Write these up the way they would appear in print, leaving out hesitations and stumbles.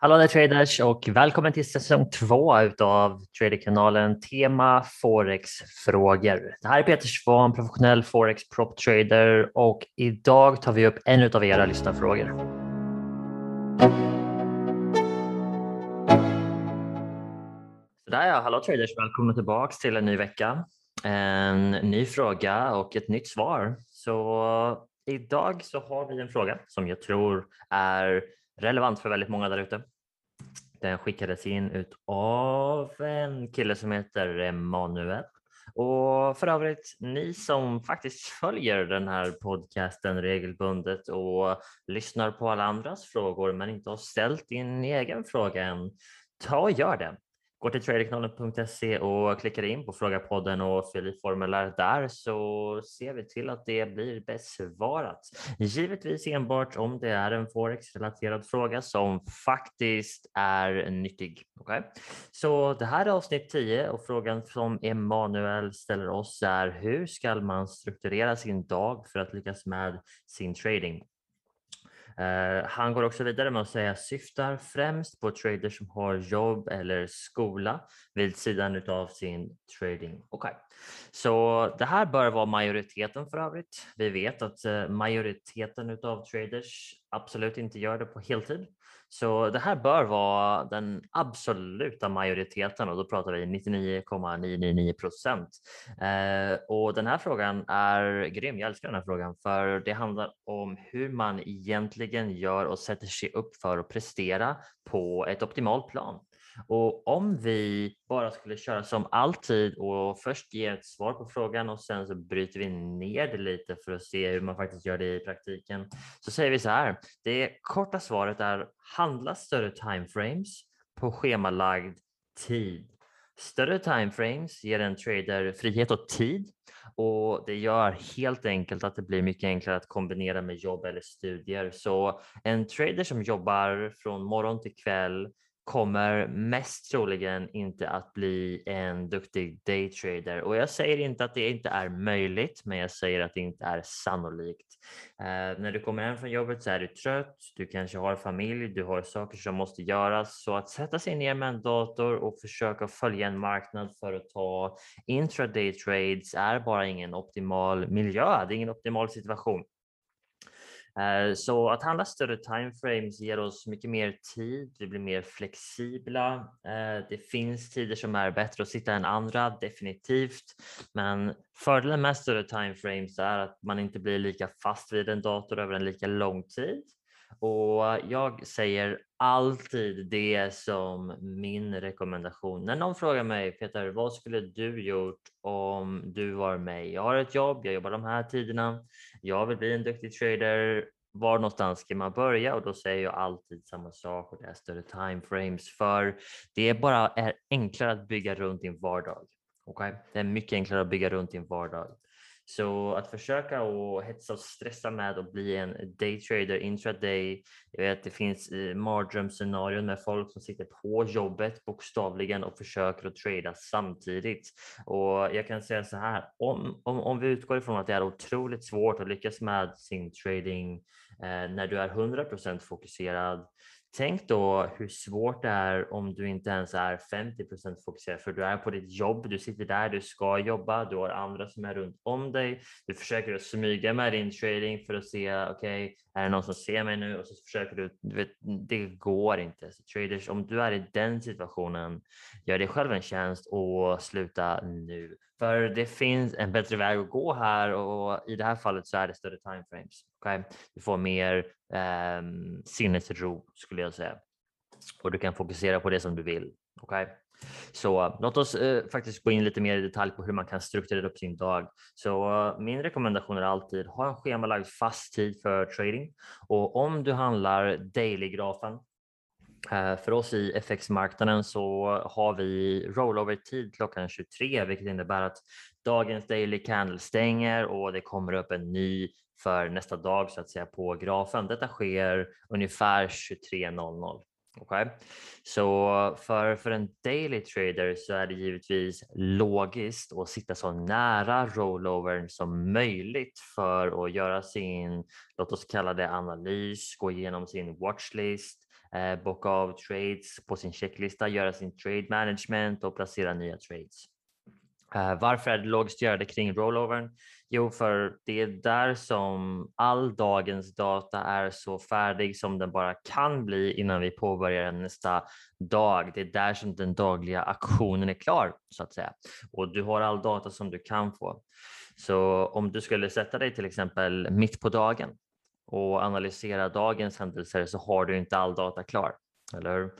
Hallå där traders och välkommen till säsong 2 utav Traderkanalen tema Forex-frågor. Det här är Peter Svahn, professionell Forex-prop-trader och idag tar vi upp en utav era lyssnarfrågor. Sådär, hallå traders, välkomna tillbaka till en ny vecka. En ny fråga och ett nytt svar. Så idag så har vi en fråga som jag tror är relevant för väldigt många där ute. Den skickades in ut av en kille som heter Emanuel. Och för övrigt, ni som faktiskt följer den här podcasten regelbundet och lyssnar på alla andras frågor men inte har ställt in egen fråga än, ta och gör det. Gå till Traderkanalen.se och klicka in på frågapodden och fyll i formulär där så ser vi till att det blir besvarat. Givetvis enbart om det är en Forex-relaterad fråga som faktiskt är nyttig. Okay? Så det här är avsnitt 10 och frågan som Emanuel ställer oss är: hur ska man strukturera sin dag för att lyckas med sin trading? Han går också vidare med att säga: syftar främst på traders som har jobb eller skola vid sidan av sin trading. Okay. Så det här bör vara majoriteten för övrigt. Vi vet att majoriteten av traders absolut inte gör det på heltid. Så det här bör vara den absoluta majoriteten och då pratar vi 99,999%. Och den här frågan är grym, jag älskar den här frågan för det handlar om hur man egentligen gör och sätter sig upp för att prestera på ett optimalt plan. Och om vi bara skulle köra som alltid och först ge ett svar på frågan och sen så bryter vi ner det lite för att se hur man faktiskt gör det i praktiken, så säger vi så här: det korta svaret är handla större timeframes på schemalagd tid. Större timeframes ger en trader frihet och tid och det gör helt enkelt att det blir mycket enklare att kombinera med jobb eller studier. Så en trader som jobbar från morgon till kväll kommer mest troligen inte att bli en duktig daytrader. Och jag säger inte att det inte är möjligt, men jag säger att det inte är sannolikt. När du kommer hem från jobbet så är du trött, du kanske har familj, du har saker som måste göras. Så att sätta sig ner med en dator och försöka följa en marknad för att ta intraday trades är bara ingen optimal miljö, det är ingen optimal situation. Så att handla större timeframes ger oss mycket mer tid, vi blir mer flexibla. Det finns tider som är bättre att sitta än andra, definitivt. Men fördelen med större timeframes är att man inte blir lika fast vid en dator över en lika lång tid. Och jag säger alltid det som min rekommendation. När någon frågar mig: Peter, vad skulle du gjort om du var mig? Jag har ett jobb, jag jobbar de här tiderna, jag vill bli en duktig trader. Var någonstans ska man börja? Och då säger jag alltid samma sak, och det är större timeframes. För det är bara enklare att bygga runt din vardag. Okay? Det är mycket enklare att bygga runt din vardag. Så att försöka och hetsa och stressa med att bli en daytrader, intraday. Jag vet att det finns mardrömsscenarion med folk som sitter på jobbet bokstavligen och försöker att trada samtidigt. Och jag kan säga så här, om vi utgår ifrån att det är otroligt svårt att lyckas med sin trading när du är 100% fokuserad. Tänk då hur svårt det är om du inte ens är 50% fokuserad, för du är på ditt jobb, du sitter där, du ska jobba, du har andra som är runt om dig, du försöker att smyga med din trading för att se, okej, är det någon som ser mig nu? Och så försöker du vet, det går inte. Så traders, om du är i den situationen, gör dig själv en tjänst och sluta nu. För det finns en bättre väg att gå här och i det här fallet så är det större timeframes. Okay? Du får mer sinnesro skulle jag säga. Och du kan fokusera på det som du vill. Okay? Så låt oss faktiskt gå in lite mer i detalj på hur man kan strukturera upp sin dag. Så min rekommendation är alltid ha en schemalagd fast tid för trading. Och om du handlar daily-grafen, för oss i FX-marknaden så har vi rollover-tid klockan 23, vilket innebär att dagens daily candle stänger och det kommer upp en ny för nästa dag så att säga på grafen. Detta sker ungefär 23.00. Okay. Så för en daily trader så är det givetvis logiskt att sitta så nära rollovern som möjligt för att göra sin, låt oss kalla det analys, gå igenom sin watchlist, bocka av trades på sin checklista, göra sin trade management och placera nya trades. Varför är det logiskt att göra det kring rollovern? Jo, för det är där som all dagens data är så färdig som den bara kan bli innan vi påbörjar nästa dag. Det är där som den dagliga aktionen är klar, så att säga. Och du har all data som du kan få. Så om du skulle sätta dig till exempel mitt på dagen och analysera dagens händelser, så har du inte all data klar, eller hur?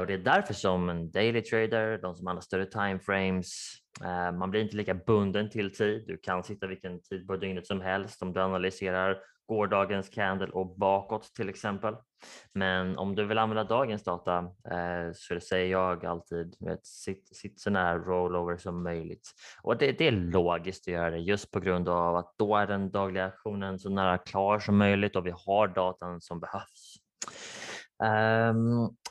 Och det är därför som en daily trader, de som har större timeframes, man blir inte lika bunden till tid. Du kan sitta vilken tid på dygnet som helst om du analyserar gårdagens candle och bakåt till exempel. Men om du vill använda dagens data så säger jag alltid, sitt så nära rollover som möjligt. Och det är logiskt att göra det just på grund av att då är den dagliga aktionen så nära klar som möjligt och vi har datan som behövs.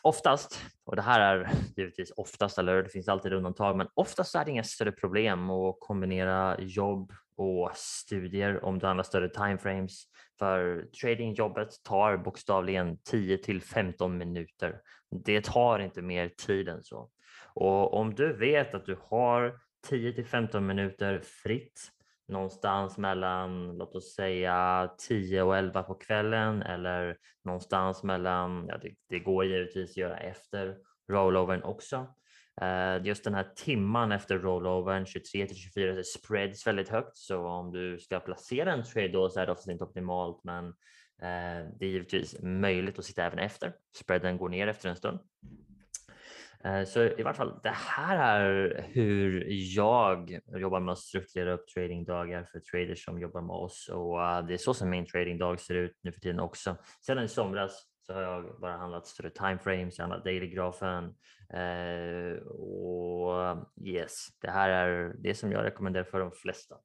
Oftast, och det här är givetvis oftast, eller det finns alltid undantag, men oftast är det inga större problem att kombinera jobb och studier om du använder större timeframes, för tradingjobbet tar bokstavligen 10 till 15 minuter. Det tar inte mer tid än så. Och om du vet att du har 10 till 15 minuter fritt någonstans mellan, låt oss säga 10 och 11 på kvällen, eller någonstans mellan, ja, det går givetvis att göra efter rollovern också. Just den här timman efter rollovern, 23-24, det spreads väldigt högt, så om du ska placera en trade då så är det oftast inte optimalt, men det är givetvis möjligt att sitta även efter. Spreaden går ner efter en stund. Så i vart fall, det här är hur jag jobbar med att strukturera upp tradingdagar för traders som jobbar med oss, och det är så som min tradingdag ser ut nu för tiden också. Sedan i somras så har jag bara handlat större timeframes, jag har handlat dailygrafen, och yes, det här är det som jag rekommenderar för de flesta.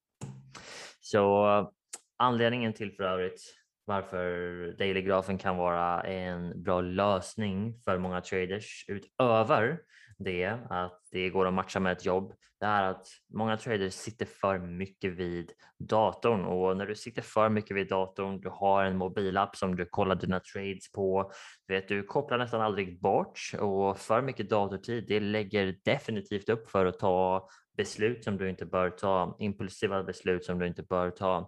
Så anledningen till för övrigt varför dailygrafen kan vara en bra lösning för många traders utöver det att det går att matcha med ett jobb, det är att många traders sitter för mycket vid datorn, och när du sitter för mycket vid datorn, du har en mobilapp som du kollar dina trades på, du kopplar nästan aldrig bort, och för mycket datortid, det lägger definitivt upp för att ta beslut som du inte bör ta, impulsiva beslut som du inte bör ta.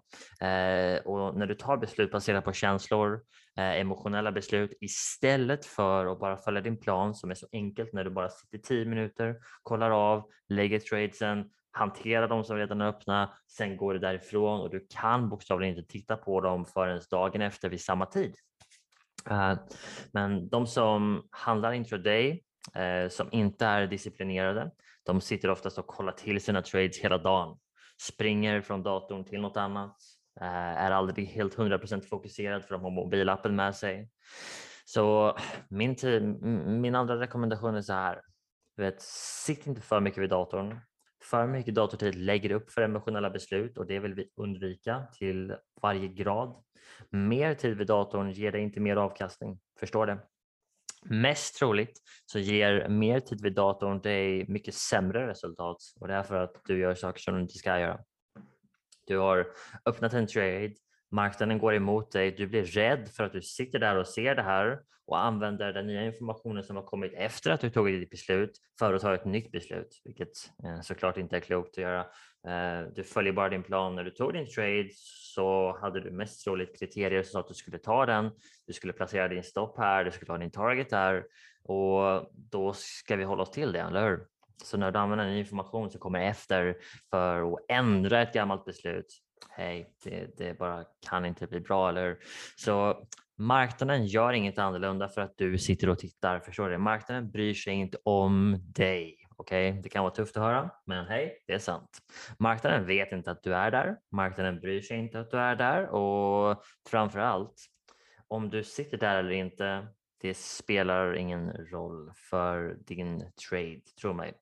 Och när du tar beslut baserat på känslor, emotionella beslut, istället för att bara följa din plan som är så enkelt när du bara sitter 10 minuter, kollar av, lägger tradesen, hanterar de som redan är öppna, sen går du därifrån och du kan bokstavligen inte titta på dem förrän dagen efter vid samma tid. Men de som handlar intraday, som inte är disciplinerade, de sitter oftast och kollar till sina trades hela dagen, springer från datorn till något annat, är aldrig helt 100% fokuserad för de har mobilappen med sig. Så min andra rekommendation är så här, sitt inte för mycket vid datorn. För mycket datortid lägger upp för emotionella beslut, och det vill vi undvika till varje grad. Mer tid vid datorn ger dig inte mer avkastning, förstår det? Mest troligt så ger mer tid vid datorn dig mycket sämre resultat, och det är för att du gör saker som du inte ska göra. Du har öppnat en trade, marknaden går emot dig, du blir rädd för att du sitter där och ser det här och använder den nya informationen som har kommit efter att du tog ditt beslut för att ta ett nytt beslut, vilket såklart inte är klokt att göra. Du följer bara din plan. När du tog din trade så hade du mest troligt kriterier som sa att du skulle ta den, du skulle placera din stopp här, du skulle ha din target här, och då ska vi hålla oss till det, eller hur? Så när du använder ny information som kommer efter för att ändra ett gammalt beslut, det bara kan inte bli bra, eller? Så marknaden gör inget annorlunda för att du sitter och tittar, förstår du? Marknaden bryr sig inte om dig. Okej, det kan vara tufft att höra, men det är sant. Marknaden vet inte att du är där, marknaden bryr sig inte att du är där, och framförallt om du sitter där eller inte, det spelar ingen roll för din trade, tro mig.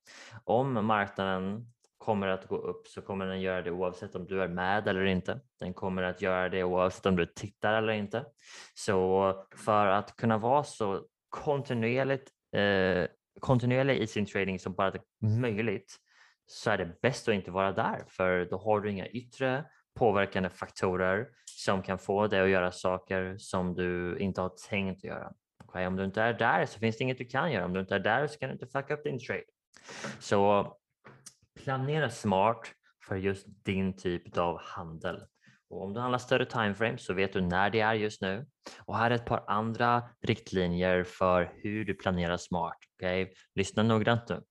Om marknaden kommer att gå upp så kommer den göra det oavsett om du är med eller inte. Den kommer att göra det oavsett om du tittar eller inte. Så för att kunna vara så kontinuerlig i sin trading som bara är möjligt, så är det bäst att inte vara där, för då har du inga yttre påverkande faktorer som kan få dig att göra saker som du inte har tänkt att göra. Okay? Om du inte är där så finns det inget du kan göra. Om du inte är där så kan du inte fucka upp din trade. Så planera smart för just din typ av handel. Och om du handlar större timeframe så vet du när det är just nu. Och här är ett par andra riktlinjer för hur du planerar smart. Okay? Lyssna noggrant nu.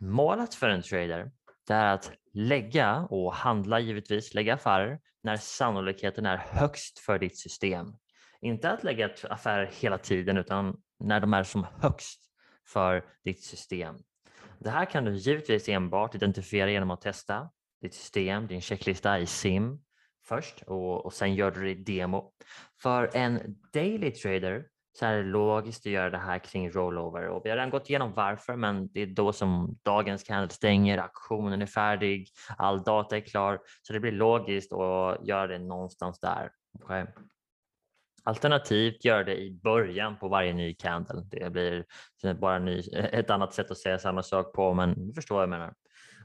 Målet för en trader är att lägga och handla, givetvis lägga affärer när sannolikheten är högst för ditt system. Inte att lägga affärer hela tiden utan när de är som högst för ditt system. Det här kan du givetvis enbart identifiera genom att testa ditt system, din checklista i SIM först och sen gör du det i demo. För en daily trader så är det logiskt att göra det här kring rollover. Och vi har redan gått igenom varför, men det är då som dagens candle stänger, auktionen är färdig, all data är klar. Så det blir logiskt att göra det någonstans där. Okay. Alternativt gör det i början på varje ny candle. Det blir bara ett annat sätt att säga samma sak på, men du förstår vad jag menar.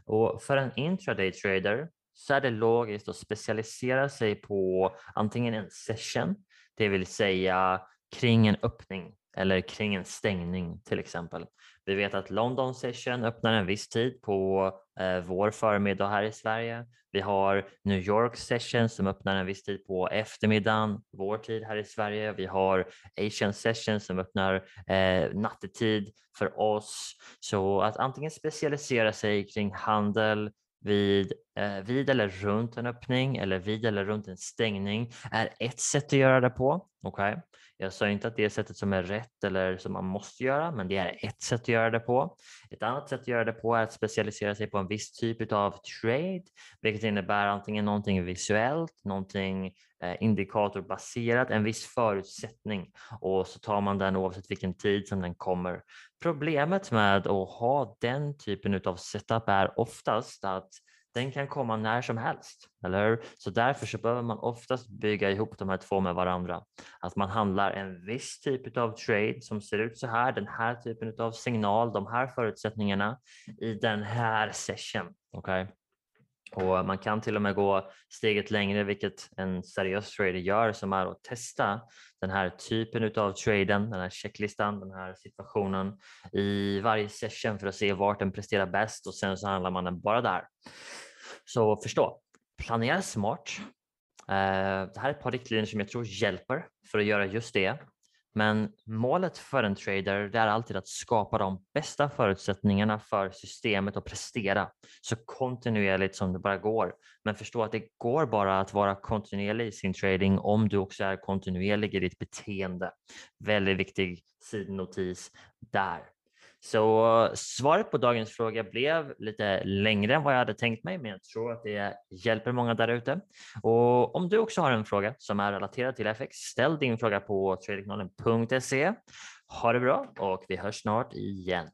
Och för en intraday trader så är det logiskt att specialisera sig på antingen en session, det vill säga kring en öppning eller kring en stängning till exempel. Vi vet att London session öppnar en viss tid på vår förmiddag här i Sverige. Vi har New York session som öppnar en viss tid på eftermiddagen, vår tid här i Sverige. Vi har Asian session som öppnar nattetid för oss. Så att antingen specialisera sig kring handel vid eller runt en öppning eller vid eller runt en stängning är ett sätt att göra det på. Okay. Jag sa inte att det är sättet som är rätt eller som man måste göra, men det är ett sätt att göra det på. Ett annat sätt att göra det på är att specialisera sig på en viss typ av trade, vilket innebär antingen någonting visuellt, någonting indikatorbaserat, en viss förutsättning, och så tar man den oavsett vilken tid som den kommer. Problemet med att ha den typen av setup är oftast att den kan komma när som helst, eller hur? Så därför så behöver man oftast bygga ihop de här två med varandra. Att man handlar en viss typ av trade som ser ut så här, den här typen av signal, de här förutsättningarna i den här session. Okay? Och man kan till och med gå steget längre, vilket en seriös trader gör, som är att testa den här typen av traden, den här checklistan, den här situationen i varje session för att se vart den presterar bäst, och sen så handlar man den bara där. Så förstå, planera smart. Det här är ett par riktlinjer som jag tror hjälper för att göra just det. Men målet för en trader är alltid att skapa de bästa förutsättningarna för systemet att prestera så kontinuerligt som det bara går. Men förstå att det går bara att vara kontinuerlig i sin trading om du också är kontinuerlig i ditt beteende. Väldigt viktig sidnotis där. Så svaret på dagens fråga blev lite längre än vad jag hade tänkt mig, men jag tror att det hjälper många där ute. Och om du också har en fråga som är relaterad till FX, ställ din fråga på Traderkanalen.se. Ha det bra och vi hörs snart igen.